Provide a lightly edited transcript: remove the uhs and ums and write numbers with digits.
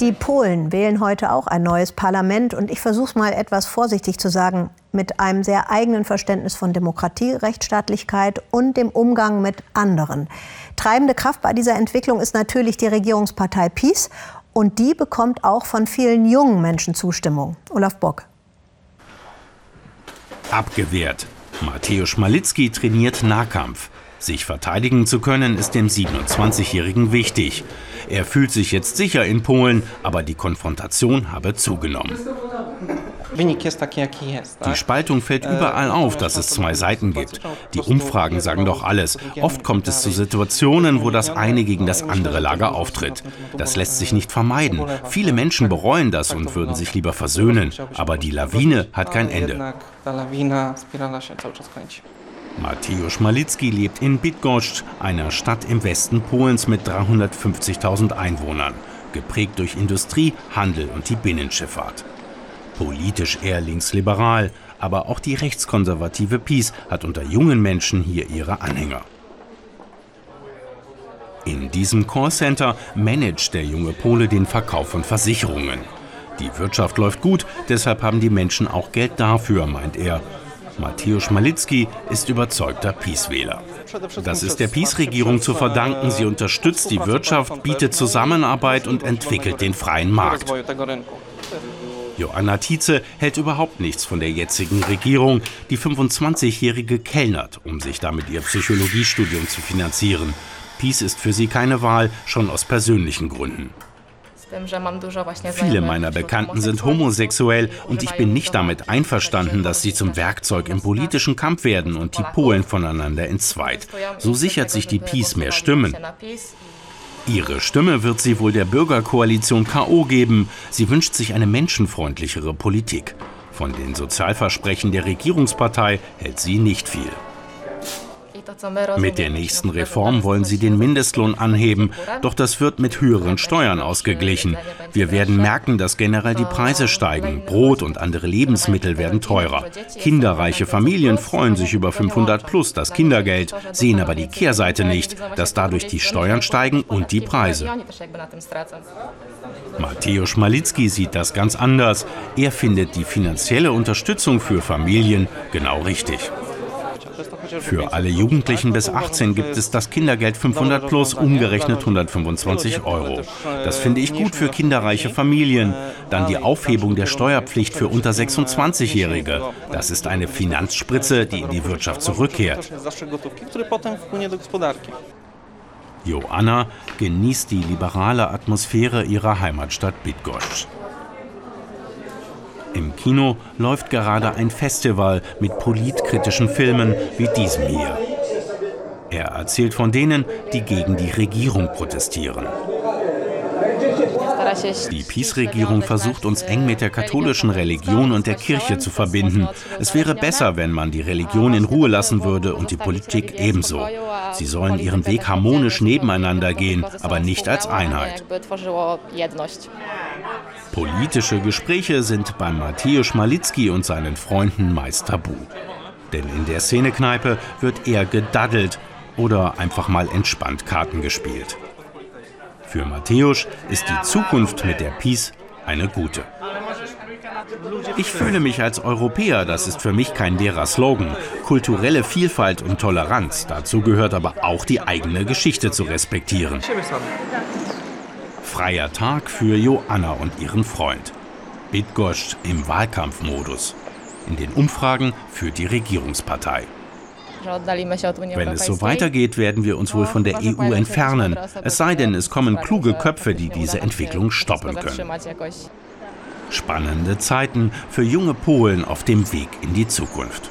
Die Polen wählen heute auch ein neues Parlament. Und ich versuche es mal etwas vorsichtig zu sagen, mit einem sehr eigenen Verständnis von Demokratie, Rechtsstaatlichkeit und dem Umgang mit anderen. Treibende Kraft bei dieser Entwicklung ist natürlich die Regierungspartei PiS. Und die bekommt auch von vielen jungen Menschen Zustimmung. Olaf Bock. Abgewehrt. Mateusz Malicki trainiert Nahkampf. Sich verteidigen zu können, ist dem 27-Jährigen wichtig. Er fühlt sich jetzt sicher in Polen, aber die Konfrontation habe zugenommen. Die Spaltung fällt überall auf, dass es zwei Seiten gibt. Die Umfragen sagen doch alles. Oft kommt es zu Situationen, wo das eine gegen das andere Lager auftritt. Das lässt sich nicht vermeiden. Viele Menschen bereuen das und würden sich lieber versöhnen. Aber die Lawine hat kein Ende. Mateusz Malicki lebt in Bydgoszcz, einer Stadt im Westen Polens mit 350.000 Einwohnern, geprägt durch Industrie, Handel und die Binnenschifffahrt. Politisch eher linksliberal, aber auch die rechtskonservative PiS hat unter jungen Menschen hier ihre Anhänger. In diesem Callcenter managt der junge Pole den Verkauf von Versicherungen. Die Wirtschaft läuft gut, deshalb haben die Menschen auch Geld dafür, meint er. Mateusz Malicki ist überzeugter PiS-Wähler. Das ist der PiS-Regierung zu verdanken. Sie unterstützt die Wirtschaft, bietet Zusammenarbeit und entwickelt den freien Markt. Joanna Tietze hält überhaupt nichts von der jetzigen Regierung. Die 25-Jährige kellnert, um sich damit ihr Psychologiestudium zu finanzieren. PiS ist für sie keine Wahl, schon aus persönlichen Gründen. Viele meiner Bekannten sind homosexuell und ich bin nicht damit einverstanden, dass sie zum Werkzeug im politischen Kampf werden und die Polen voneinander entzweit. So sichert sich die PiS mehr Stimmen. Ihre Stimme wird sie wohl der Bürgerkoalition KO geben. Sie wünscht sich eine menschenfreundlichere Politik. Von den Sozialversprechen der Regierungspartei hält sie nicht viel. Mit der nächsten Reform wollen sie den Mindestlohn anheben, doch das wird mit höheren Steuern ausgeglichen. Wir werden merken, dass generell die Preise steigen. Brot und andere Lebensmittel werden teurer. Kinderreiche Familien freuen sich über 500 plus das Kindergeld, sehen aber die Kehrseite nicht, dass dadurch die Steuern steigen und die Preise. Mateusz Malicki sieht das ganz anders. Er findet die finanzielle Unterstützung für Familien genau richtig. Für alle Jugendlichen bis 18 gibt es das Kindergeld 500 plus, umgerechnet 125 Euro. Das finde ich gut für kinderreiche Familien. Dann die Aufhebung der Steuerpflicht für unter 26-Jährige. Das ist eine Finanzspritze, die in die Wirtschaft zurückkehrt. Joanna genießt die liberale Atmosphäre ihrer Heimatstadt Bydgoszcz. Im Kino läuft gerade ein Festival mit politkritischen Filmen wie diesem hier. Er erzählt von denen, die gegen die Regierung protestieren. Die PiS-Regierung versucht, uns eng mit der katholischen Religion und der Kirche zu verbinden. Es wäre besser, wenn man die Religion in Ruhe lassen würde und die Politik ebenso. Sie sollen ihren Weg harmonisch nebeneinander gehen, aber nicht als Einheit. Politische Gespräche sind bei Mateusz Malicki und seinen Freunden meist tabu. Denn in der Szenekneipe wird eher gedaddelt oder einfach mal entspannt Karten gespielt. Für Mateusz ist die Zukunft mit der PiS eine gute. Ich fühle mich als Europäer, das ist für mich kein leerer Slogan. Kulturelle Vielfalt und Toleranz, dazu gehört aber auch die eigene Geschichte zu respektieren. Freier Tag für Joanna und ihren Freund. Bydgoszcz im Wahlkampfmodus. In den Umfragen führt die Regierungspartei. Wenn es so weitergeht, werden wir uns wohl von der EU entfernen. Es sei denn, es kommen kluge Köpfe, die diese Entwicklung stoppen können. Spannende Zeiten für junge Polen auf dem Weg in die Zukunft.